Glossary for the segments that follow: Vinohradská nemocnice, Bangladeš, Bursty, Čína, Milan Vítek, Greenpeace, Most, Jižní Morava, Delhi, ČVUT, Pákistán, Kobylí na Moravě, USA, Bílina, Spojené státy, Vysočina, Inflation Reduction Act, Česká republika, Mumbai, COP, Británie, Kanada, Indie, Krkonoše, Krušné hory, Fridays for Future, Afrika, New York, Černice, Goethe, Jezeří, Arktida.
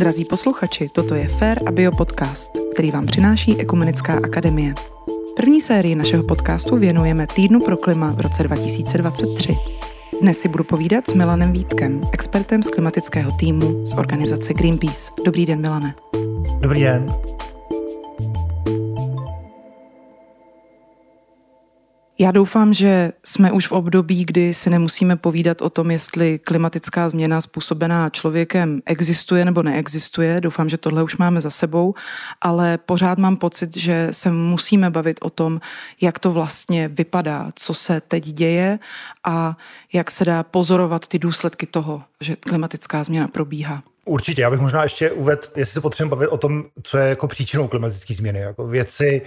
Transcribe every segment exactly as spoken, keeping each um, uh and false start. Drazí posluchači, toto je Fair a Bio podcast, který vám přináší Ekumenická akademie. První sérii našeho podcastu věnujeme Týdnu pro klima v roce dva tisíce dvacet tři. Dnes si budu povídat s Milanem Vítkem, expertem z klimatického týmu z organizace Greenpeace. Dobrý den, Milane. Dobrý den. Já doufám, že jsme už v období, kdy si nemusíme povídat o tom, jestli klimatická změna způsobená člověkem existuje nebo neexistuje. Doufám, že tohle už máme za sebou, ale pořád mám pocit, že se musíme bavit o tom, jak to vlastně vypadá, co se teď děje a jak se dá pozorovat ty důsledky toho, že klimatická změna probíhá. Určitě, já bych možná ještě uvedl, jestli se potřebujeme bavit o tom, co je jako příčinou klimatické změny. Jako věci,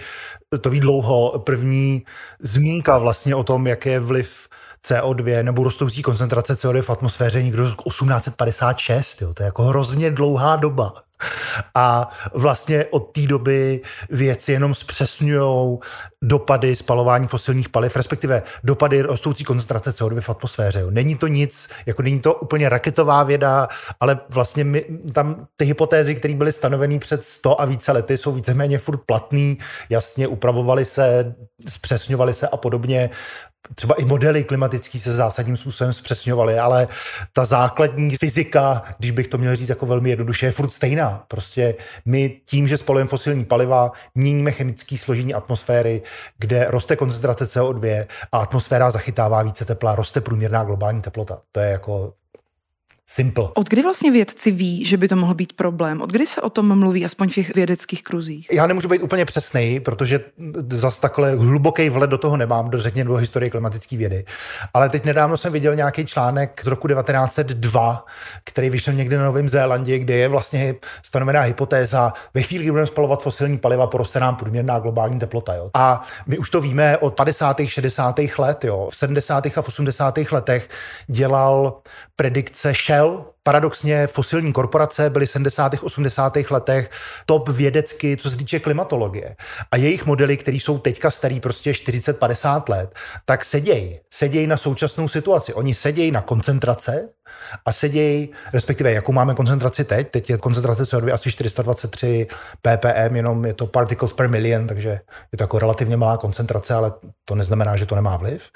to ví dlouho, první zmínka vlastně o tom, jak je vliv C O dva nebo rostoucí koncentrace C O dva v atmosféře někdo z osmnáct padesát šest, jo, to je jako hrozně dlouhá doba. A vlastně od té doby věci jenom zpřesňujou dopady spalování fosilních paliv, respektive dopady rostoucí koncentrace C O dva v atmosféře. Není to nic, jako není to úplně raketová věda, ale vlastně my, tam ty hypotézy, které byly stanoveny před sto a více lety, jsou víceméně furt platný, jasně upravovaly se, zpřesňovaly se a podobně. Třeba i modely klimatický se zásadním způsobem zpřesňovaly, ale ta základní fyzika, když bych to měl říct jako velmi jednoduše, je furt stejná. Prostě my tím, že spalujeme fosilní paliva, měníme chemické složení atmosféry, kde roste koncentrace C O dva a atmosféra zachytává více tepla, roste průměrná globální teplota. To je jako simple. Od kdy vlastně vědci ví, že by to mohl být problém? Od kdy se o tom mluví, aspoň v těch vědeckých kruzích? Já nemůžu být úplně přesnej, protože zas takhle hluboký vhled do toho nemám, do řekněme do historie klimatické vědy. Ale teď nedávno jsem viděl nějaký článek z roku devatenáct set dva, který vyšel někde na Novém Zélandě, kde je vlastně stanovená hypotéza, ve chvíli, kdy budeme spalovat fosilní paliva, poroste nám průměrná globální teplota. Jo? A my už to víme od padesátých šedesátých let, jo? V sedmdesátých a osmdesátých letech dělal predikce paradoxně fosilní korporace, byly v sedmdesátých osmdesátých letech top vědecky, co se týče klimatologie. A jejich modely, které jsou teďka starý prostě čtyřicet padesát let, tak sedějí. Sedějí na současnou situaci. Oni sedějí na koncentrace a sedějí, respektive jakou máme koncentraci teď, teď je koncentrace C O dva asi čtyři sta dvacet tři ppm, jenom je to particles per million, takže je to jako relativně malá koncentrace, ale to neznamená, že to nemá vliv.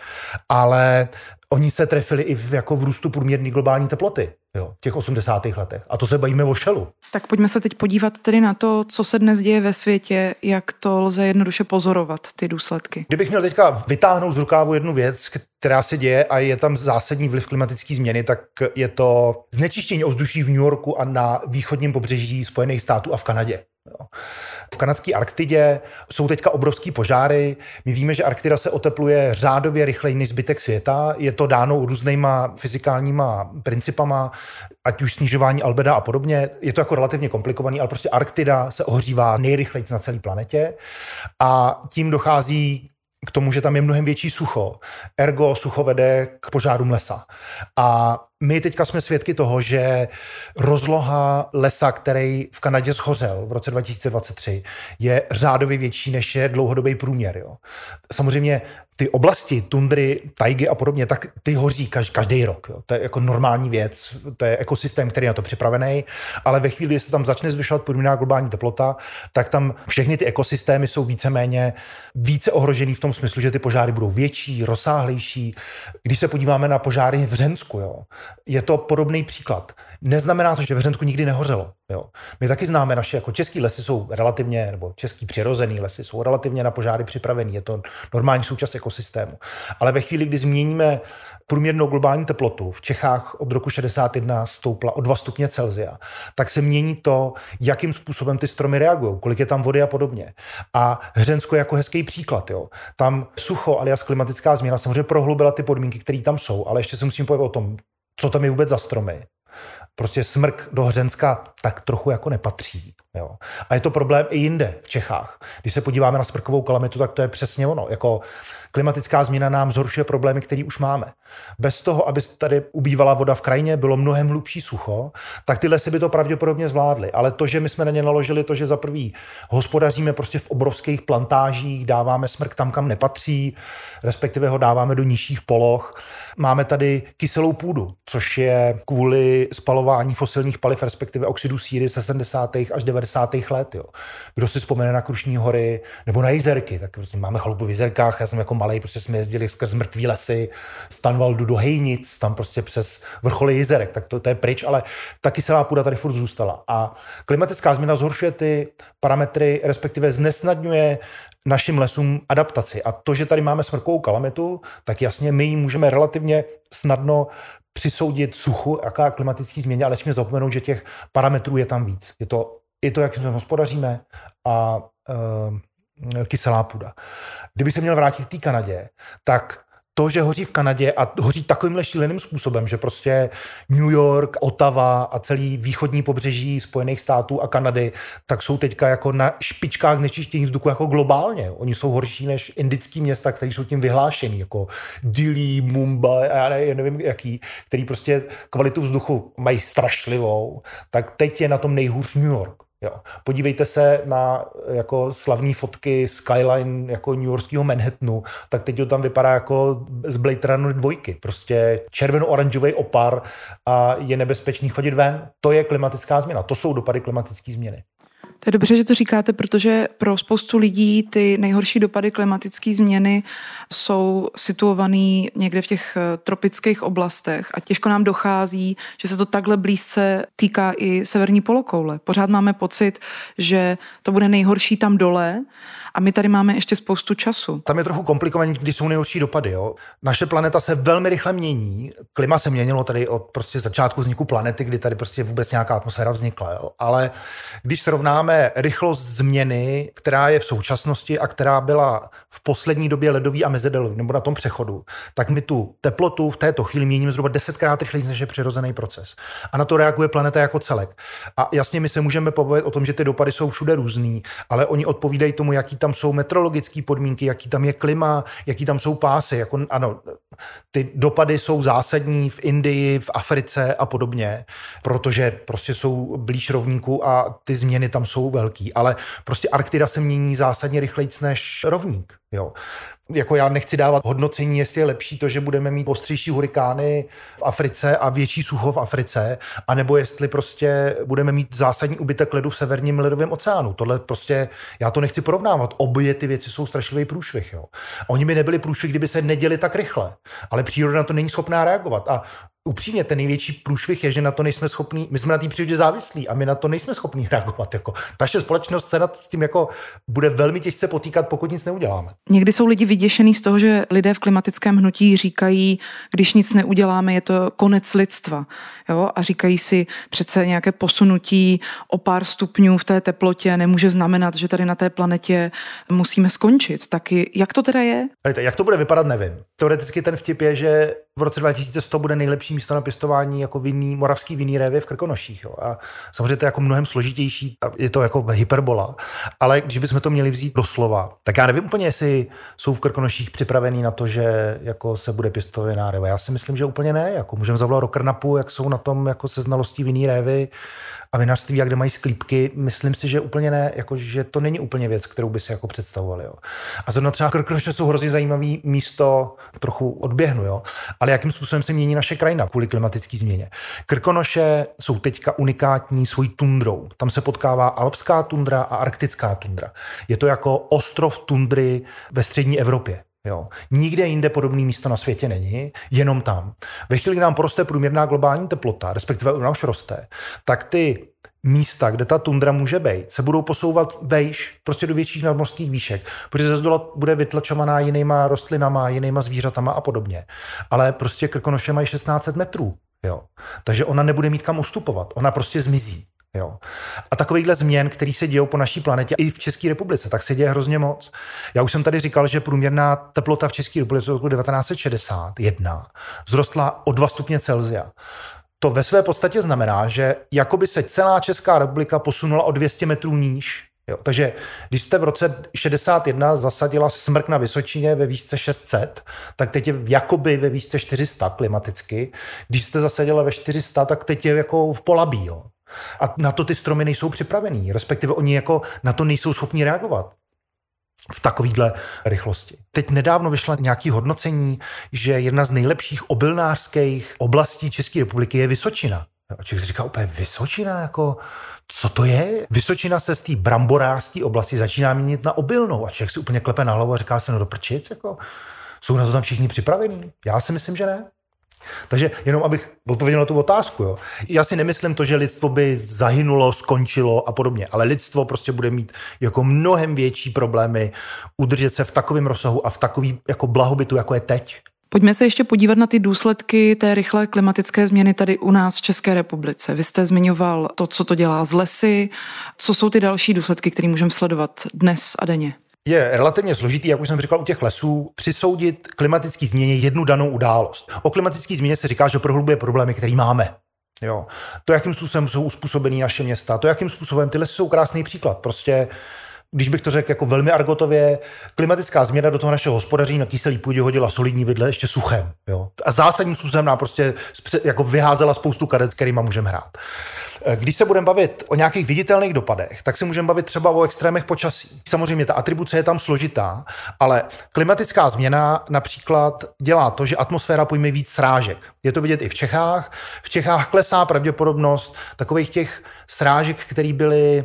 Ale oni se trefili i v, jako v růstu průměrné globální teploty, jo, v těch osmdesátých letech. A to se bavíme o šelu. Tak pojďme se teď podívat tedy na to, co se dnes děje ve světě, jak to lze jednoduše pozorovat, ty důsledky. Kdybych měl teďka vytáhnout z rukávu jednu věc, která se děje a je tam zásadní vliv klimatické změny, tak je to znečištění ovzduší v New Yorku a na východním pobřeží Spojených států a v Kanadě. Jo. V kanadské Arktidě jsou teďka obrovský požáry. My víme, že Arktida se otepluje řádově rychleji než zbytek světa. Je to dáno různýma fyzikálníma principama, ať už snižování albeda a podobně. Je to jako relativně komplikovaný, ale prostě Arktida se ohřívá nejrychleji na celé planetě a tím dochází k tomu, že tam je mnohem větší sucho. Ergo sucho vede k požárům lesa. A my teďka jsme svědky toho, že rozloha lesa, který v Kanadě shořel v roce dva tisíce dvacet tři, je řádově větší, než je dlouhodobý průměr. Jo. Samozřejmě ty oblasti, tundry, tajgy a podobně, tak ty hoří každý, každý rok. Jo. To je jako normální věc, to je ekosystém, který je na to připravený, ale ve chvíli, kdy se tam začne zvyšovat průměrná globální teplota, tak tam všechny ty ekosystémy jsou víceméně více ohrožený v tom smyslu, že ty požáry budou větší, rozsáhlejší. Když se podíváme na požáry v Hřensku, jo, je to podobný příklad. Neznamená to, že v Hřensku nikdy nehořelo. Jo. My taky známe naše, jako český lesy jsou relativně, nebo český přirozený lesy jsou relativně na požáry připravený. Je to normální součást ekosystému. Ale ve chvíli, kdy změníme průměrnou globální teplotu, v Čechách od roku šedesát jedna stoupla o dva stupně Celsia, tak se mění to, jakým způsobem ty stromy reagují, kolik je tam vody a podobně. A Hřensko je jako hezký příklad. Jo. Tam sucho alias klimatická změna samozřejmě prohlubila ty podmínky, které tam jsou, ale ještě se musím povědět o tom, co tam je vůbec za stromy. Prostě smrk do Hřenska tak trochu jako nepatří. Jo. A je to problém i jinde, v Čechách. Když se podíváme na sprchovou kalamitu, tak to je přesně ono. Jako klimatická změna nám zhoršuje problémy, které už máme. Bez toho, aby tady ubývala voda v krajině, bylo mnohem hlubší sucho, tak ty lesy by to pravděpodobně zvládly. Ale to, že my jsme na ně naložili, to, že za prvý hospodaříme prostě v obrovských plantážích, dáváme smrk tam, kam nepatří, respektive ho dáváme do nižších poloh. Máme tady kyselou půdu, což je kvůli spalování fosilních paliv, respektive oxidu síry ze sedmdesátých až devadesátých let. Jo. Kdo si vzpomene na Krušní hory nebo na Jizerky, tak prostě máme chalupu v Jizerkách, já jsem jako malej, prostě jsme jezdili skrz mrtvý lesy, z Tánvaldu do Hejnic, tam prostě přes vrcholy Jizerek, tak to, to je pryč, ale ta kyselá půda tady furt zůstala. A klimatická změna zhoršuje ty parametry, respektive znesnadňuje našim lesům adaptaci. A to, že tady máme smrkovou kalamitu, tak jasně my ji můžeme relativně snadno přisoudit suchu, jaká klimatický změna, ale nesmíme zapomenout, že těch parametrů je tam víc. Je to, je to jak jsme hospodaříme a e, kyselá půda. Kdyby se měl vrátit k té Kanadě, tak to, že hoří v Kanadě a hoří takovýmhle šíleným způsobem, že prostě New York, Ottawa a celý východní pobřeží Spojených států a Kanady, tak jsou teďka jako na špičkách znečištění vzduchu jako globálně. Oni jsou horší než indický města, které jsou tím vyhlášený, jako Delhi, Mumbai a já nevím jaký, který prostě kvalitu vzduchu mají strašlivou, tak teď je na tom nejhůř New York. Jo. Podívejte se na jako slavné fotky skyline jako newyorského Manhattanu, tak teď to tam vypadá jako z Blade Runner dvojky. Prostě červeno-oranžový opar a je nebezpečný chodit ven. To je klimatická změna, to jsou dopady klimatické změny. To je dobře, že to říkáte, protože pro spoustu lidí ty nejhorší dopady klimatické změny jsou situovaný někde v těch tropických oblastech a těžko nám dochází, že se to takhle blízce týká i severní polokoule. Pořád máme pocit, že to bude nejhorší tam dole a my tady máme ještě spoustu času. Tam je trochu komplikovaný, když jsou nejhorší dopady. Jo? Naše planeta se velmi rychle mění. Klima se měnilo tady od prostě začátku vzniku planety, kdy tady prostě vůbec nějaká atmosféra vznikla. Jo? Ale když srovnáme rychlost změny, která je v současnosti a která byla v poslední době ledový a mezidelový, nebo na tom přechodu, tak my tu teplotu v této chvíli měníme zhruba desetkrát rychleji, než je přirozený proces. A na to reaguje planeta jako celek. A jasně, my se můžeme pobavit o tom, že ty dopady jsou všude různý, ale oni odpovídají tomu, jaký tam jsou meteorologické podmínky, jaký tam je klima, jaký tam jsou pásy. Jako, ano, ty dopady jsou zásadní v Indii, v Africe a podobně, protože prostě jsou blíž rovníku a ty změny tam jsou velký, ale prostě Arktida se mění zásadně rychlejc než rovník. Jo. Jako já nechci dávat hodnocení, jestli je lepší to, že budeme mít ostřejší hurikány v Africe a větší sucho v Africe, anebo jestli prostě budeme mít zásadní úbytek ledu v severním ledovém oceánu. Tohle prostě, já to nechci porovnávat. Obě ty věci jsou strašlivý průšvih. Jo. Oni by nebyli průšvih, kdyby se neděli tak rychle, ale příroda na to není schopná reagovat. A upřímně, ten největší průšvih je, že na to nejsme schopní, my jsme na té přírodě závislí a my na to nejsme schopní reagovat. Jako. Naše společnost se nad tím jako bude velmi těžce potýkat, pokud nic neuděláme. Někdy jsou lidi vyděšený z toho, že lidé v klimatickém hnutí říkají, když nic neuděláme, je to konec lidstva. Jo? A říkají si, přece nějaké posunutí o pár stupňů v té teplotě nemůže znamenat, že tady na té planetě musíme skončit. Taky jak to teda je? Jak to bude vypadat, nevím. Teoreticky ten vtip je, že v roce dva tisíce sto bude nejlepší místo na pěstování jako vinný, moravský vinný révě v Krkonoších. Jo. A samozřejmě to je jako mnohem složitější, je to jako hyperbola. Ale když bychom to měli vzít doslova, tak já nevím úplně, jestli jsou v Krkonoších připravení na to, že jako se bude pěstovat vinná réva. Já si myslím, že úplně ne. Jako můžeme zavolat Rokrnapu, jak jsou na tom jako se znalostí vinný révy a vinařství, jak kde mají sklípky. Myslím si, že úplně ne, jako, že to není úplně věc, kterou by si jako představovali. Jo. A zrovna třeba Krkonoše jsou hrozně zajímavý místo, trochu odběhnu, jo. Ale jakým způsobem se mění naše krajina kvůli klimatické změně. Krkonoše jsou teďka unikátní svojí tundrou. Tam se potkává alpská tundra a arktická tundra. Je to jako ostrov tundry ve střední Evropě. Jo. Nikde jinde podobné místo na světě není, jenom tam. Ve chvíli, kdy nám poroste průměrná globální teplota, respektive ona už roste, tak ty místa, kde ta tundra může být, se budou posouvat vejš, prostě do větších nadmořských výšek, protože ze zdola bude vytlačovaná jinýma rostlinama, jinýma zvířatama a podobně. Ale prostě Krkonoše mají šestnáct set metrů, jo. Takže ona nebude mít kam ustupovat, ona prostě zmizí. Jo. A takovýchhle změn, který se dějou po naší planetě i v České republice, tak se děje hrozně moc. Já už jsem tady říkal, že průměrná teplota v České republice od roku devatenáct set šedesát jedna vzrostla o dva stupně Celsia. to ve své podstatě znamená, že jakoby se celá Česká republika posunula o dvě stě metrů níž. Jo, takže když jste v roce šedesát jedna zasadila smrk na Vysočině ve výšce šest set, tak teď je jakoby ve výšce čtyři sta klimaticky. Když jste zasadila ve čtyři sta, tak teď je jako v Polabí. Jo. A na to ty stromy nejsou připravený, respektive oni jako na to nejsou schopni reagovat v takovýhle rychlosti. Teď nedávno vyšla nějaké hodnocení, že jedna z nejlepších obilnářských oblastí České republiky je Vysočina. A člověk si říká úplně Vysočina, jako co to je? Vysočina se z té bramborářské oblasti začíná měnit na obilnou a člověk si úplně klepe na hlavu a říká se, no do prčic, jako jsou na to tam všichni připravení? Já si myslím, že ne. Takže jenom abych odpověděl na tu otázku. Jo. Já si nemyslím to, že lidstvo by zahynulo, skončilo a podobně, ale lidstvo prostě bude mít jako mnohem větší problémy udržet se v takovém rozsahu a v takový jako blahobytu, jako je teď. Pojďme se ještě podívat na ty důsledky té rychlé klimatické změny tady u nás v České republice. Vy jste zmiňoval to, co to dělá z lesy. Co jsou ty další důsledky, které můžeme sledovat dnes a denně? Je relativně složitý, jak už jsem říkal, u těch lesů přisoudit klimatický změně jednu danou událost. O klimatické změně se říká, že prohlubuje problémy, které máme. Jo. To, jakým způsobem jsou uspůsobený naše města, to, jakým způsobem ty lesy jsou krásný příklad. Prostě, když bych to řekl jako velmi argotově, klimatická změna do toho našeho hospodaří na kyselý půdě hodila solidní vidle ještě suchem. Jo. A zásadním způsobem nám prostě jako vyházela spoustu karet, s kterýma můžeme hrát. Když se budeme bavit o nějakých viditelných dopadech, tak se můžeme bavit třeba o extrémech počasí. Samozřejmě ta atribuce je tam složitá, ale klimatická změna například dělá to, že atmosféra pojme víc srážek. Je to vidět i v Čechách. V Čechách klesá pravděpodobnost takových těch srážek, které byly,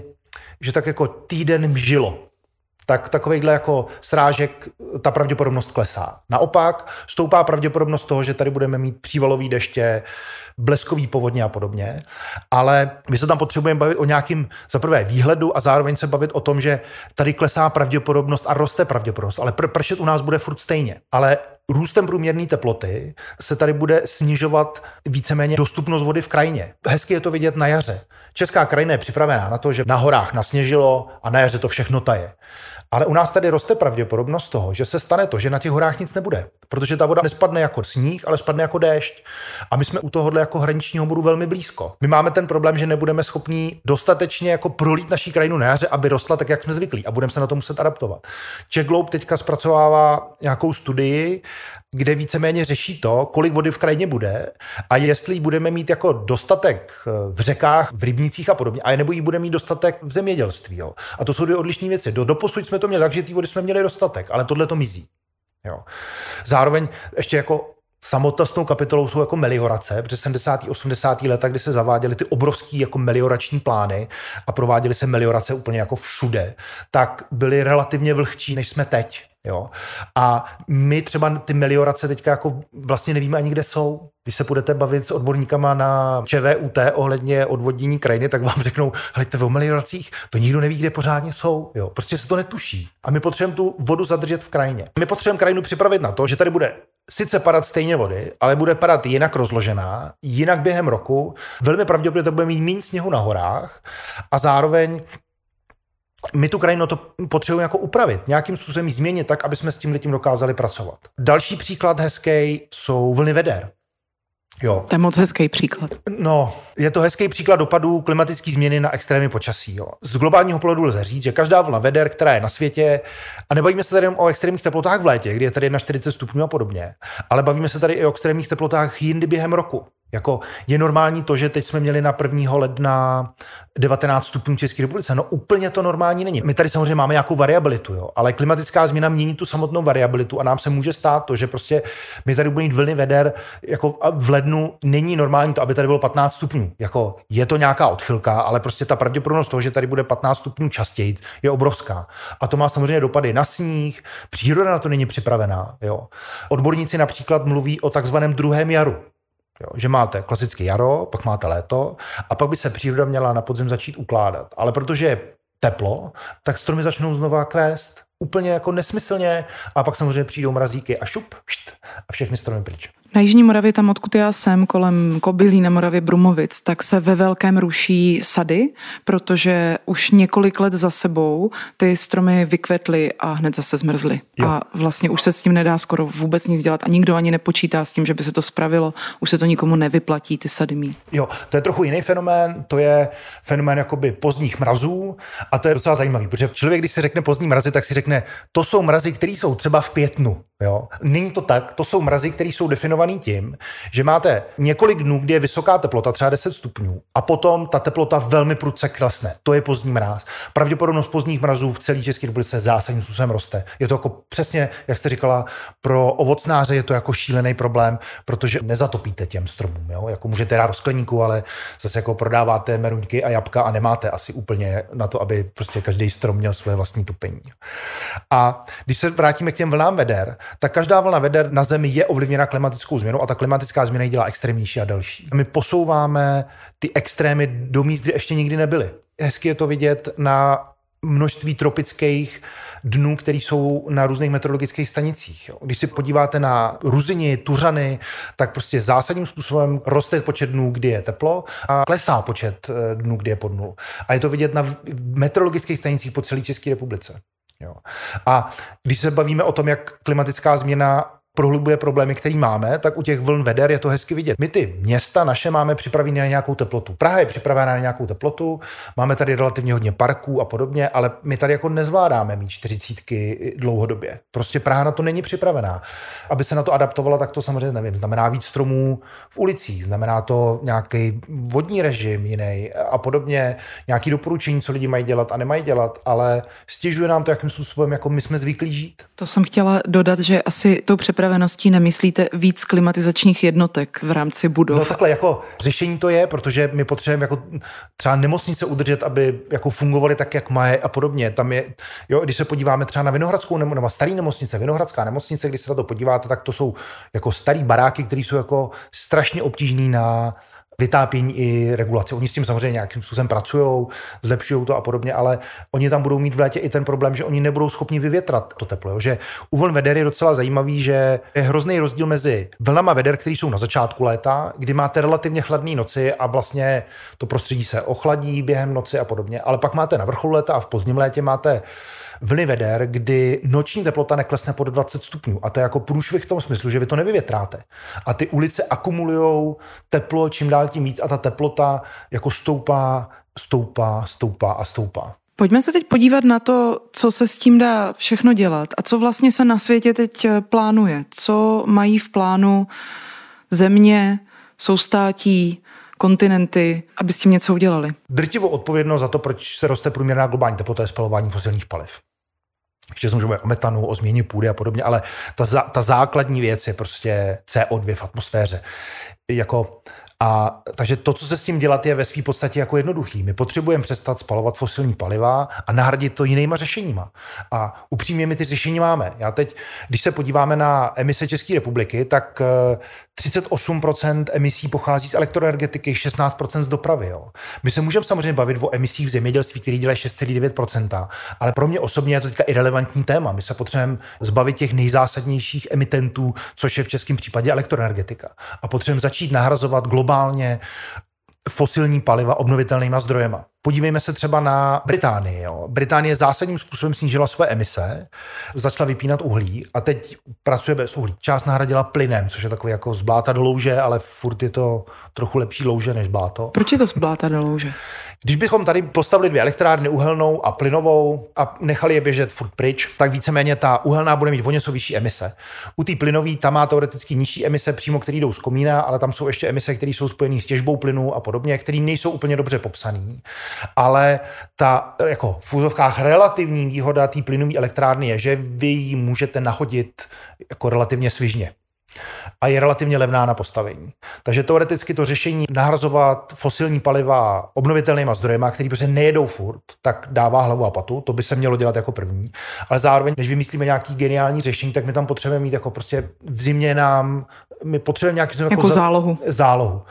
že tak jako týden mžilo. Tak takovýchhle jako srážek ta pravděpodobnost klesá. Naopak stoupá pravděpodobnost toho, že tady budeme mít přívalový deště, bleskový povodně a podobně, ale my se tam potřebujeme bavit o nějakým zaprvé výhledu a zároveň se bavit o tom, že tady klesá pravděpodobnost a roste pravděpodobnost, ale pr- pršet u nás bude furt stejně. Ale růstem průměrné teploty se tady bude snižovat víceméně dostupnost vody v krajině. Hezky je to vidět na jaře. Česká krajina je připravená na to, že na horách nasněžilo a na jaře to všechno taje. Ale u nás tady roste pravděpodobnost toho, že se stane to, že na těch horách nic nebude. Protože ta voda nespadne jako sníh, ale spadne jako déšť. A my jsme u tohohle jako hraničního bodu velmi blízko. My máme ten problém, že nebudeme schopni dostatečně jako prolít naší krajinu na jaře, aby rostla tak, jak jsme zvyklí, a budeme se na to muset adaptovat. Czech Globe teďka zpracovává nějakou studii, kde víceméně řeší to, kolik vody v krajině bude a jestli budeme mít jako dostatek v řekách, v rybnících a podobně, a nebo jí budeme mít dostatek v zemědělství. Jo. A to jsou dvě odlišné věci. Do doposud jsme to měli tak, že té vody jsme měli dostatek, ale tohle to mizí. Jo. Zároveň ještě jako samostatnou kapitolou jsou jako meliorace, protože sedmdesátá a osmdesátá léta, kdy se zaváděly ty obrovský jako meliorační plány a prováděly se meliorace úplně jako všude, tak byly relativně vlhčí, než jsme teď. Jo. A my třeba ty meliorace teďka jako vlastně nevíme ani, kde jsou. Když se budete bavit s odborníkama na ČVUT ohledně odvodnění krajiny, tak vám řeknou, hleďte, o melioracích to nikdo neví, kde pořádně jsou. Jo. Prostě se to netuší. A my potřebujeme tu vodu zadržet v krajině. My potřebujeme krajinu připravit na to, že tady bude sice padat stejně vody, ale bude padat jinak rozložená, jinak během roku. Velmi pravděpodobně to bude mít méně sněhu na horách a zároveň my tu krajinu to potřebujeme jako upravit, nějakým způsobem ji změnit tak, aby jsme s tím tím dokázali pracovat. Další příklad hezký jsou vlny veder. Jo. To je moc hezký příklad. No, je to hezký příklad dopadů klimatické změny na extrémy počasí. Jo. Z globálního pohledu lze říct, že každá vlna veder, která je na světě, a nebavíme se tady jen o extrémních teplotách v létě, kdy je tady na čtyřicet stupňů a podobně, ale bavíme se tady i o extrémních teplotách jindy během roku. Jako je normální to, že teď jsme měli na prvního ledna devatenáct stupňů v České republice. No úplně to normální není. My tady samozřejmě máme nějakou variabilitu, jo, ale klimatická změna mění tu samotnou variabilitu a nám se může stát to, že prostě my tady budeme mít vlny veder, jako v lednu není normální to, aby tady bylo patnáct stupňů. Jako je to nějaká odchylka, ale prostě ta pravděpodobnost toho, že tady bude patnáct stupňů častěji, je obrovská. A to má samozřejmě dopady na sníh, příroda na to není připravená, jo. Odborníci například mluví o takzvaném druhém jaru. Jo, že máte klasické jaro, pak máte léto a pak by se příroda měla na podzim začít ukládat. Ale protože je teplo, tak stromy začnou znova kvést. úplně jako nesmyslně a pak samozřejmě přijdou mrazíky a šup št, a všechny stromy pryč. Na Jižní Moravě, tam odkud já jsem, kolem Kobylí na Moravě Brumovic, tak se ve velkém ruší sady, protože už několik let za sebou ty stromy vykvetly a hned zase zmrzly. Jo. A vlastně už se s tím nedá skoro vůbec nic dělat a nikdo ani nepočítá s tím, že by se to spravilo, už se to nikomu nevyplatí ty sady mít. Jo, to je trochu jiný fenomén, to je fenomén jakoby pozdních mrazů a to je docela zajímavý, protože člověk, když si řekne pozdní mrazy, tak si řekne, to jsou mrazy, které jsou třeba v květnu. Jo. Není to tak, to jsou mrazy, které jsou definované tím, že máte několik dnů, kdy je vysoká teplota, třeba deset stupňů, a potom ta teplota velmi prudce klesne. To je pozdní mráz. Pravděpodobnost pozdních mrazů v celé České republice zásadním způsobem roste. Je to jako přesně, jak jste říkala, pro ovocnáře je to jako šílený problém, protože nezatopíte těm stromům. Jo. Jako můžete dát do skleníku, ale zase jako prodáváte meruňky a jablka a nemáte asi úplně na to, aby prostě každý strom měl svoje vlastní topení. A když se vrátíme k těm vlnám veder, tak každá vlna veder na Zemi je ovlivněna klimatickou změnou a ta klimatická změna ji dělá extrémnější a delší. My posouváme ty extrémy do míst, kde ještě nikdy nebyly. Hezky je to vidět na množství tropických dnů, které jsou na různých meteorologických stanicích. Když si podíváte na ruziny, tuřany, tak prostě zásadním způsobem roste počet dnů, kdy je teplo a klesá počet dnů, kdy je pod nulou. A je to vidět na meteorologických stanicích po celé České republice. Jo. A když se bavíme o tom, jak klimatická změna prohlubuje problémy, které máme, tak u těch vln veder je to hezky vidět. My ty města naše máme připravené na nějakou teplotu. Praha je připravená na nějakou teplotu, máme tady relativně hodně parků a podobně, ale my tady jako nezvládáme mít čtyřicítky dlouhodobě. Prostě Praha na to není připravená. Aby se na to adaptovala, tak to samozřejmě nevím. Znamená víc stromů v ulicích, znamená to nějaký vodní režim jiný a podobně, nějaké doporučení, co lidi mají dělat a nemají dělat, ale stěžuje nám to, jakým způsobem jako my jsme zvyklí žít. To jsem chtěla dodat, že asi to připravené nemyslíte víc klimatizačních jednotek v rámci budov? No takhle, jako řešení to je, protože my potřebujeme jako třeba nemocnice udržet, aby jako fungovaly tak, jak mají a podobně. Tam je, jo, když se podíváme třeba na Vinohradskou nebo na starý nemocnice, Vinohradská nemocnice, když se na to podíváte, tak to jsou jako starý baráky, které jsou jako strašně obtížný na vytápění i regulace. Oni s tím samozřejmě nějakým způsobem pracují, zlepšují to a podobně, ale oni tam budou mít v létě i ten problém, že oni nebudou schopni vyvětrat to teplo. Jo? Že u vln veder je docela zajímavý, že je hrozný rozdíl mezi vlnama veder, které jsou na začátku léta, kdy máte relativně chladné noci a vlastně to prostředí se ochladí během noci a podobně, ale pak máte na vrcholu léta a v pozdním létě máte vlny veder, kdy noční teplota neklesne pod dvacet stupňů. A to je jako průšvih v tom smyslu, že vy to nevyvětráte. A ty ulice akumulujou teplo čím dál tím víc a ta teplota jako stoupá, stoupá, stoupá a stoupá. Pojďme se teď podívat na to, co se s tím dá všechno dělat a co vlastně se na světě teď plánuje. Co mají v plánu země, soustátí, kontinenty, aby s tím něco udělali? Drtivou odpovědnost za to, proč se roste průměrná globální teplota, je spalování fosilních paliv. Ještě se můžeme o metanu, o změně půdy a podobně, ale ta, ta základní věc je prostě C O dva v atmosféře. Jako, a, takže to, co se s tím dělat, je ve své podstatě jako jednoduchý. My potřebujeme přestat spalovat fosilní paliva a nahradit to jinýma řešeníma. A upřímně my ty řešení máme. Já teď, když se podíváme na emise České republiky, tak třicet osm procent emisí pochází z elektroenergetiky, šestnáct procent z dopravy. Jo. My se můžeme samozřejmě bavit o emisích v zemědělství, které dělají šest celá devět procenta, ale pro mě osobně je to teďka irelevantní téma. My se potřebujeme zbavit těch nejzásadnějších emitentů, což je v českém případě elektroenergetika. A potřebujeme začít nahrazovat globálně fosilní paliva obnovitelnýma zdrojema. Podívejme se třeba na Británii. Jo. Británie zásadním způsobem snížila své emise, začala vypínat uhlí a teď pracuje bez uhlí. Část nahradila plynem, což je takový jako z bláta do louže, ale furt je to trochu lepší louže než bláto. Proč je to z bláta do louže? Když bychom tady postavili dvě elektrárny, uhelnou a plynovou, a nechali je běžet furt pryč, tak víceméně ta uhelná bude mít o něco vyšší emise. U té plynové tam má teoreticky nižší emise přímo, které jdou z komína, ale tam jsou ještě emise, které jsou spojené s těžbou plynu a podobně, které nejsou úplně dobře popsané. Ale ta jako v úzovkách relativní výhoda té plynové elektrárny je, že vy ji můžete nachodit jako relativně svižně. A je relativně levná na postavení. Takže teoreticky to řešení nahrazovat fosilní paliva obnovitelnýma zdrojema, který prostě nejedou furt, tak dává hlavu a patu, to by se mělo dělat jako první. Ale zároveň, než vymyslíme nějaký geniální řešení, tak my tam potřebujeme mít jako prostě v zimě nám, my potřebujeme nějaký jako, jako zálohu. zálohu.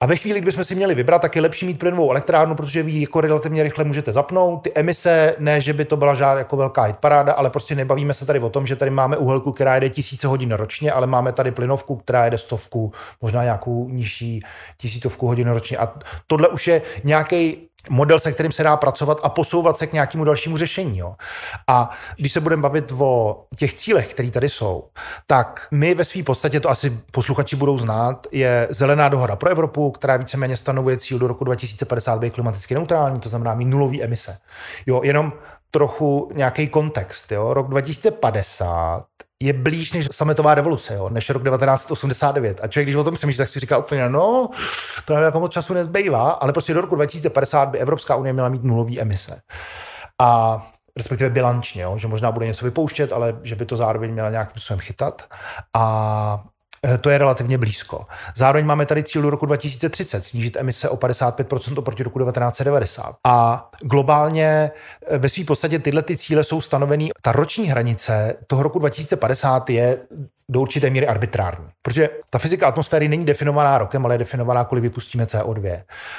A ve chvíli, kdy jsme si měli vybrat, tak je lepší mít plynovou elektrárnu, protože vy ji jako relativně rychle můžete zapnout. Ty emise, ne, že by to byla žádná jako velká hitparáda, ale prostě nebavíme se tady o tom, že tady máme uhelku, která jede tisíce hodin ročně, ale máme tady plynovku, která jede stovku, možná nějakou nižší tisícovku hodin ročně. A tohle už je nějaký model, se kterým se dá pracovat a posouvat se k nějakému dalšímu řešení. Jo. A když se budeme bavit o těch cílech, které tady jsou, tak my ve své podstatě, to asi posluchači budou znát, je zelená dohoda pro Evropu, která víceméně stanovuje cíl do roku dva tisíce padesát být klimaticky neutrální, to znamená mít nulový emise. Jo, jenom trochu nějaký kontext. Jo. Rok dva tisíce padesát je blíž než sametová revoluce, jo, než rok devatenáct osmdesát devět. A člověk, když o tom přemýšlí, tak si říká úplně, no, to nám jako moc času nezbývá, ale prostě do roku dva tisíce padesát by Evropská unie měla mít nulový emise. A respektive bilančně, jo, že možná bude něco vypouštět, ale že by to zároveň měla nějakým způsobem chytat. A to je relativně blízko. Zároveň máme tady cíl do roku dva tisíce třicet, snížit emise o padesát pět procent oproti roku devatenáct set devadesát. A globálně ve své podstatě tyhle ty cíle jsou stanovený. Ta roční hranice toho roku dva tisíce padesát je do určité míry arbitrární. Protože ta fyzika atmosféry není definovaná rokem, ale je definovaná, kolik vypustíme C O dva.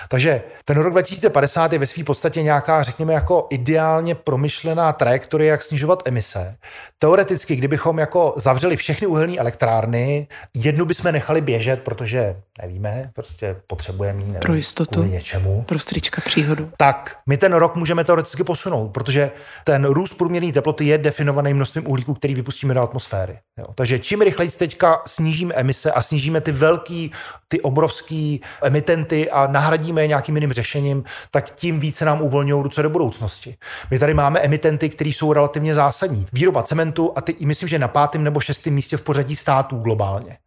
Takže ten rok dva tisíce padesát je ve své podstatě nějaká, řekněme, jako ideálně promyšlená trajektorie, jak snižovat emise. Teoreticky, kdybychom jako zavřeli všechny uhelné elektrárny, jednu bychom nechali běžet, protože nevíme, prostě potřebujeme ji, nevím, pro jistotu, kvůli něčemu. Pro strička příhodu. Tak my ten rok můžeme teoreticky posunout, protože ten růst průměrné teploty je definovaný množstvím uhlíku, který vypustíme do atmosféry. Jo. Takže čím rychleji teďka snížíme emise a snížíme ty velký, ty obrovský emitenty a nahradíme je nějakým jiným řešením, tak tím více nám uvolňují ruce do budoucnosti. My tady máme emitenty, které jsou relativně zásadní. Výroba cementu a teď myslím, že na pátém nebo šestém místě v pořadí států globálně.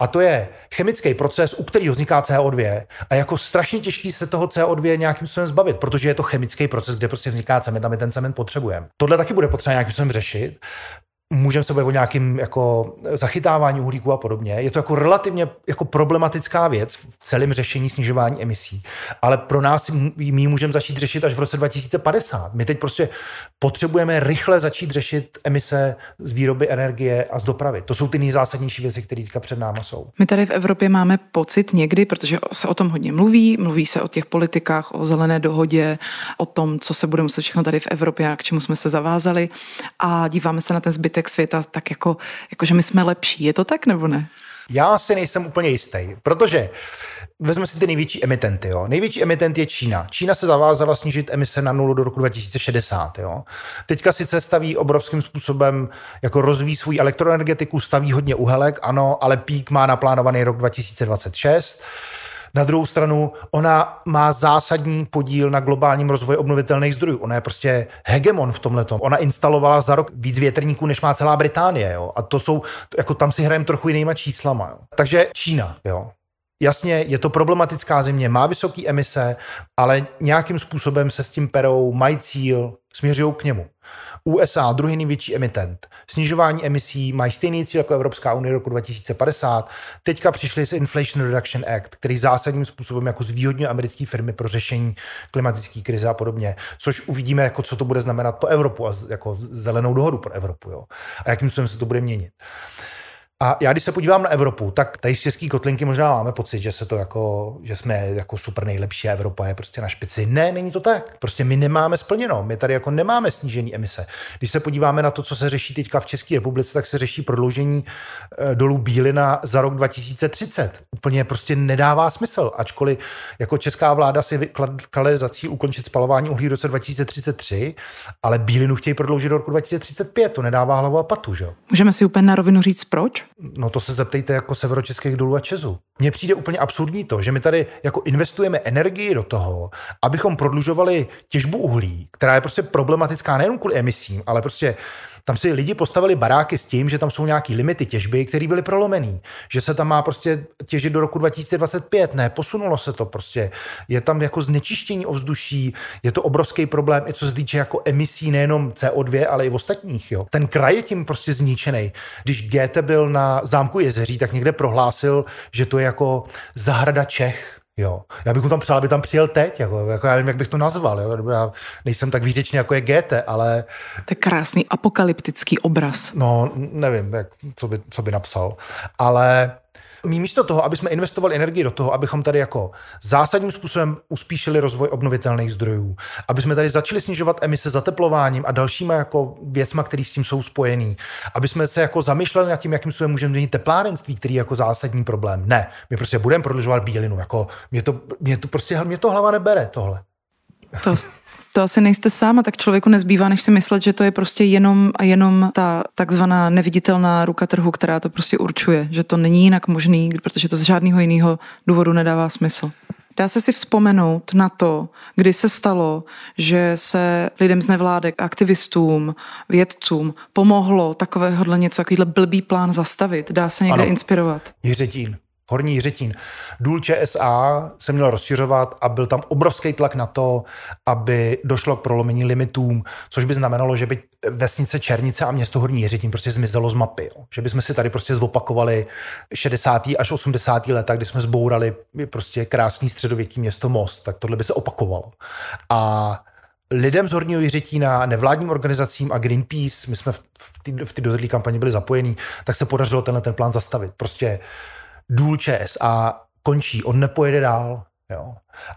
A to je chemický proces, u kterého vzniká C O dva a jako strašně těžký se toho C O dva nějakým způsobem zbavit, protože je to chemický proces, kde prostě vzniká cement a my ten cement potřebujeme. Tohle taky bude potřeba nějakým způsobem řešit. Můžeme se bavit o nějakým jako zachytávání uhlíku a podobně. Je to jako relativně jako problematická věc v celém řešení snižování emisí. Ale pro nás my můžeme začít řešit až v roce dva tisíce padesát. My teď prostě potřebujeme rychle začít řešit emise z výroby energie a z dopravy. To jsou ty nejzásadnější věci, které teďka před náma jsou. My tady v Evropě máme pocit někdy, protože se o tom hodně mluví, mluví se o těch politikách, o zelené dohodě, o tom, co se bude muset všechno tady v Evropě a k čemu jsme se zavázali, a díváme se na ten zbytek světa, tak jako, jako, že my jsme lepší. Je to tak, nebo ne? Já si nejsem úplně jistý, protože vezme si ty největší emitenty. Jo. Největší emitent je Čína. Čína se zavázala snížit emise na nulu do roku dva tisíce šedesát. Jo. Teďka sice staví obrovským způsobem, jako rozvíjí svou elektroenergetiku, staví hodně uhelek, ano, ale pík má naplánovaný rok dva tisíce dvacet šest. Na druhou stranu, ona má zásadní podíl na globálním rozvoji obnovitelných zdrojů. Ona je prostě hegemon v tomhletom. Ona instalovala za rok víc větrníků, než má celá Británie. Jo? A to jsou, jako tam si hrajeme trochu jinýma číslama. Jo? Takže Čína, jo. Jasně, je to problematická země, má vysoké emise, ale nějakým způsobem se s tím perou, mají cíl, směřují k němu. U S A, druhý největší emitent. Snižování emisí mají stejný cíl jako Evropská unie roku dva tisíce padesát. Teďka přišli s Inflation Reduction Act, který zásadním způsobem jako zvýhodňuje americké firmy pro řešení klimatické krize a podobně, což uvidíme, jako co to bude znamenat pro Evropu a jako zelenou dohodu pro Evropu. Jo? A jakým způsobem se to bude měnit. A já, když se podívám na Evropu, tak tady z české kotlinky možná máme pocit, že se to jako, že jsme jako super nejlepší, Evropa je prostě na špici. Ne, není to tak. Prostě my nemáme splněno. My tady jako nemáme snížený emise. Když se podíváme na to, co se řeší teďka v České republice, tak se řeší prodloužení dolů Bílina za rok dva tisíce třicet. Úplně prostě nedává smysl. Ačkoliv jako česká vláda si klade za cíl ukončit spalování uhlí v roce dva tisíce třicet tři, ale Bílinu chtějí prodloužit do roku dva tisíce třicet pět. To nedává hlavu a patu, že? Můžeme si úplně na rovinu říct proč? No to se zeptejte jako severočeských dolů a Čezů. Mně přijde úplně absurdní to, že my tady jako investujeme energii do toho, abychom prodlužovali těžbu uhlí, která je prostě problematická nejen kvůli emisím, ale prostě tam si lidi postavili baráky s tím, že tam jsou nějaký limity těžby, které byly prolomený, že se tam má prostě těžit do roku dva tisíce dvacet pět, ne, posunulo se to prostě. Je tam jako znečištění ovzduší, je to obrovský problém, i co se týče jako emisí nejenom C O dva, ale i ostatních, jo. Ten kraj je tím prostě zničený. Když Goethe byl na zámku Jezeří, tak někde prohlásil, že to je jako zahrada Čech. Jo. Já bych mu tam přál, aby tam přijel teď. Jako, jako já nevím, jak bych to nazval. Jo. Já nejsem tak výřečný, jako je Goethe, ale... To je krásný apokalyptický obraz. No, nevím, jak, co by, co by napsal. Ale My místo toho, aby jsme investovali energii do toho, abychom tady jako zásadním způsobem uspíšili rozvoj obnovitelných zdrojů, aby jsme tady začali snižovat emise zateplováním a dalšíma jako věcma, které s tím jsou spojený, aby jsme se jako zamýšleli nad tím, jakým způsobem můžeme změnit teplárenství, který je jako zásadní problém. Ne, my prostě budeme prodlužovat Bílinu, jako mě to mě to prostě mě to hlava nebere tohle. To To asi nejste sám a tak člověku nezbývá, než si myslet, že to je prostě jenom a jenom ta takzvaná neviditelná ruka trhu, která to prostě určuje, že to není jinak možný, protože to z žádného jiného důvodu nedává smysl. Dá se si vzpomenout na to, kdy se stalo, že se lidem z nevládek, aktivistům, vědcům pomohlo takovéhodle něco, takovýhle blbý plán zastavit? Dá se někde ano. inspirovat? Jiřetín. Horní Jiřetín. Důl ČSA se měl rozšiřovat a byl tam obrovský tlak na to, aby došlo k prolomení limitům, což by znamenalo, že by vesnice Černice a město Horní Jiřetín prostě zmizelo z mapy. Jo. Že bychom si tady prostě zopakovali šedesátá až osmdesátá leta, kdy jsme zbourali prostě krásný středověký město Most, tak tohle by se opakovalo. A lidem z Horního Jiřetína, nevládním organizacím a Greenpeace, my jsme v té dozorlé kampani byli zapojení, tak se podařilo tenhle ten plán zastavit. Prostě důl ČSA končí, on nepojede dál. Jo.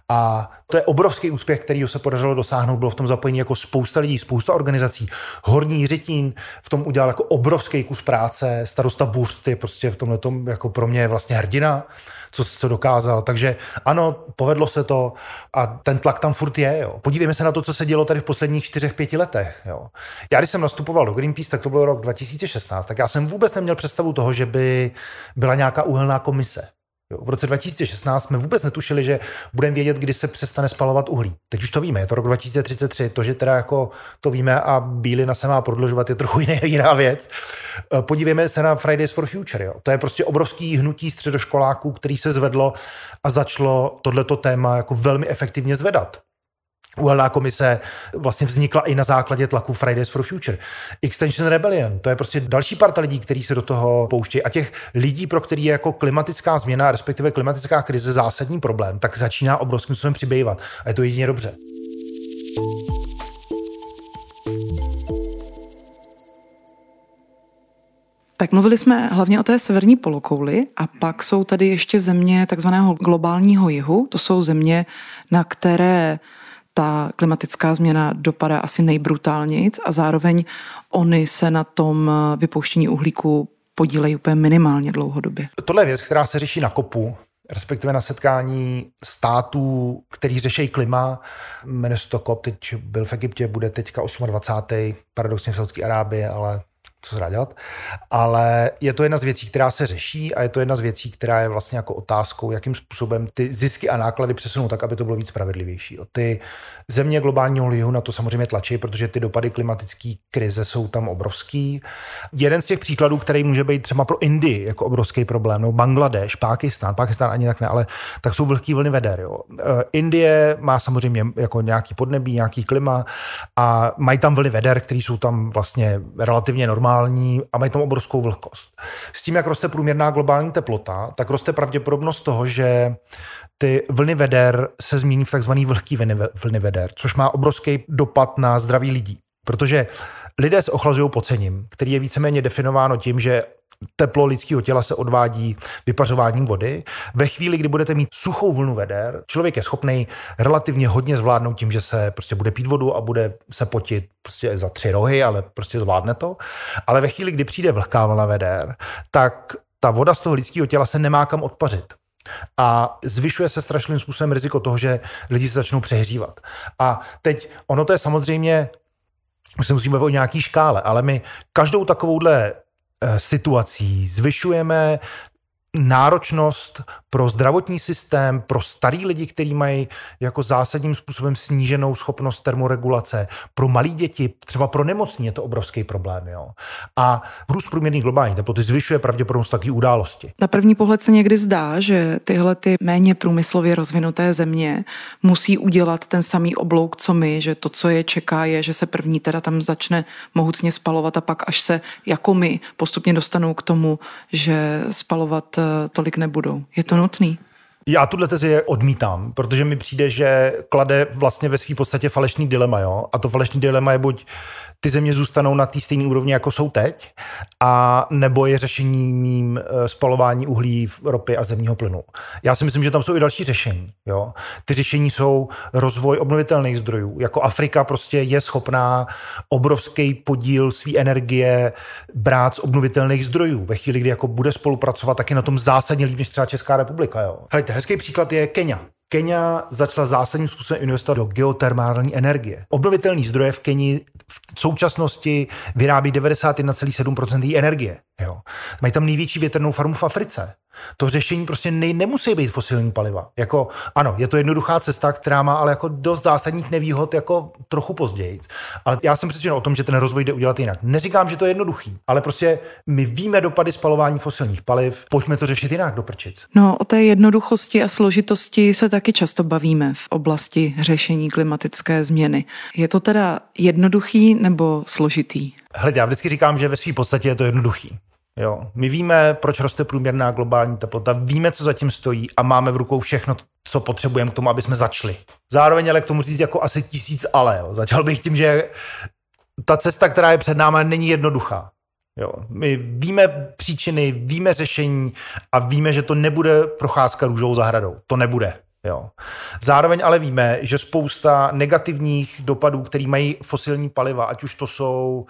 A to je obrovský úspěch, kterýho se podařilo dosáhnout, bylo v tom zapojení jako spousta lidí, spousta organizací. Horní Jiřetín v tom udělal jako obrovský kus práce, starosta Bursty prostě v tomhle tom jako pro mě je vlastně hrdina, co se dokázal. Takže ano, povedlo se to a ten tlak tam furt je. Jo. Podívejme se na to, co se dělo tady v posledních čtyřech, pěti letech. Jo. Já když jsem nastupoval do Greenpeace, tak to byl rok dva tisíce šestnáct, tak já jsem vůbec neměl představu toho, že by byla nějaká uhelná komise. V roce dva tisíce šestnáct jsme vůbec netušili, že budeme vědět, kdy se přestane spalovat uhlí. Teď už to víme, je to rok dva tisíce třicet tři, to, že teda jako to víme a Bílina se má prodlužovat, je trochu jiná věc. Podívejme se na Fridays for Future. Jo. To je prostě obrovský hnutí středoškoláků, který se zvedlo a začalo tohleto téma jako velmi efektivně zvedat. Uhelná komise vlastně vznikla i na základě tlaku Fridays for Future. Extinction Rebellion, to je prostě další parta lidí, kteří se do toho pouštějí. A těch lidí, pro který je jako klimatická změna, respektive klimatická krize zásadní problém, tak začíná obrovským způsobem přibývat. A je to jedině dobře. Tak mluvili jsme hlavně o té severní polokouli a pak jsou tady ještě země takzvaného globálního jihu. To jsou země, na které ta klimatická změna dopadá asi nejbrutálnějc a zároveň oni se na tom vypouštění uhlíku podílejí úplně minimálně dlouhodobě. Tohle je věc, která se řeší na kopu, respektive na setkání států, který řeší klima. Jmenuje se to COP, teď byl v Egyptě, bude teďka dvacátý osmý paradoxně v Saudské Arábii, ale co se dá dělat. Ale je to jedna z věcí, která se řeší a je to jedna z věcí, která je vlastně jako otázkou, jakým způsobem ty zisky a náklady přesunou tak, aby to bylo víc spravedlivější. Ty země globálního jihu na to samozřejmě tlačí, protože ty dopady klimatické krize jsou tam obrovský. Jeden z těch příkladů, který může být třeba pro Indii jako obrovský problém, nebo Bangladeš, Pákistán, Pákistán ani tak ne, ale tak jsou vlhký vlny veder. Jo. Indie má samozřejmě jako nějaký podnebí, nějaký klima a mají tam vlny veder, které jsou tam vlastně relativně normální a mají tam obrovskou vlhkost. S tím, jak roste průměrná globální teplota, tak roste pravděpodobnost toho, že ty vlny veder se změní v takzvaný vlhký vlny veder, což má obrovský dopad na zdraví lidí. Protože lidé se ochlazují pocením, který je víceméně definováno tím, že teplo lidského těla se odvádí vypařováním vody. Ve chvíli, kdy budete mít suchou vlnu veder, člověk je schopný relativně hodně zvládnout tím, že se prostě bude pít vodu a bude se potit prostě za tři rohy, ale prostě zvládne to. Ale ve chvíli, kdy přijde vlhká vlna veder, tak ta voda z toho lidského těla se nemá kam odpařit. A zvyšuje se strašným způsobem riziko toho, že lidi se začnou přehřívat. A teď ono to je samozřejmě, my se musíme bavit o nějaký škále, ale my každou takovouhle situací zvyšujeme náročnost pro zdravotní systém, pro starý lidi, kteří mají jako zásadním způsobem sníženou schopnost termoregulace, pro malé děti, třeba pro nemocní je to obrovský problém. Jo. A růst průměrných globální teploty zvyšuje pravděpodobnost takové události. Na první pohled se někdy zdá, že tyhle ty méně průmyslově rozvinuté země musí udělat ten samý oblouk, co my, že to, co je čeká, je, že se první teda tam začne mohutně spalovat a pak až se jako my postupně dostanou k tomu, že spalovat tolik nebudou. Je to nutný? Já tuhle tezi odmítám, protože mi přijde, že klade vlastně ve své podstatě falešný dilema. Jo? A to falešný dilema je buď ty země zůstanou na té stejné úrovni, jako jsou teď, a nebo je řešením spalování uhlí, ropy a zemního plynu. Já si myslím, že tam jsou i další řešení. Jo? Ty řešení jsou rozvoj obnovitelných zdrojů. Jako Afrika prostě je schopná obrovský podíl své energie brát z obnovitelných zdrojů. Ve chvíli, kdy jako bude spolupracovat, tak je na tom zásadně líp než třeba Česká republika. Jo? Hleďte, hezký příklad je Keňa. Keňa začala zásadním způsobem investovat do geotermální energie. Obnovitelné zdroje v Keni v současnosti vyrábí devadesát jedna celá sedm procenta její energie. Jo. Mají tam největší větrnou farmu v Africe. To řešení prostě nej, nemusí být fosilní paliva. Jako, ano, je to jednoduchá cesta, která má ale jako dost zásadních nevýhod jako trochu později. Ale já jsem přesvědčen o tom, že ten rozvoj jde udělat jinak. Neříkám, že to je jednoduchý, ale prostě my víme dopady spalování fosilních paliv, pojďme to řešit jinak do prčic. No, o té jednoduchosti a složitosti se taky často bavíme v oblasti řešení klimatické změny. Je to teda jednoduchý nebo složitý? Hle, já vždycky říkám, že ve své podstatě je to jednoduchý. Jo. My víme, proč roste průměrná globální teplota, víme, co zatím stojí a máme v rukou všechno, co potřebujeme k tomu, aby jsme začali. Zároveň ale k tomu říct jako asi tisíc ale. Jo. Začal bych tím, že ta cesta, která je před náma, není jednoduchá. Jo. My víme příčiny, víme řešení a víme, že to nebude procházka růžovou zahradou. To nebude. Jo. Zároveň ale víme, že spousta negativních dopadů, který mají fosilní paliva, ať už to jsou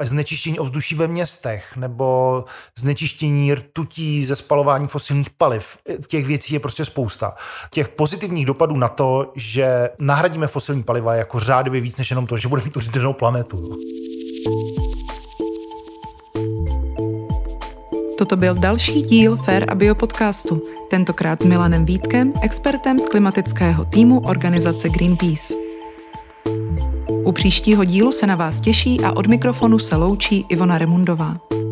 znečištění ovzduší ve městech nebo znečištění rtutí ze spalování fosilních paliv. Těch věcí je prostě spousta. Těch pozitivních dopadů na to, že nahradíme fosilní paliva, jako řádově víc než jenom to, že budeme mít udržitelnou planetu. Toto byl další díl Fair a Bio podcastu. Tentokrát s Milanem Vítkem, expertem z klimatického týmu organizace Greenpeace. U příštího dílu se na vás těší a od mikrofonu se loučí Ivona Remundová.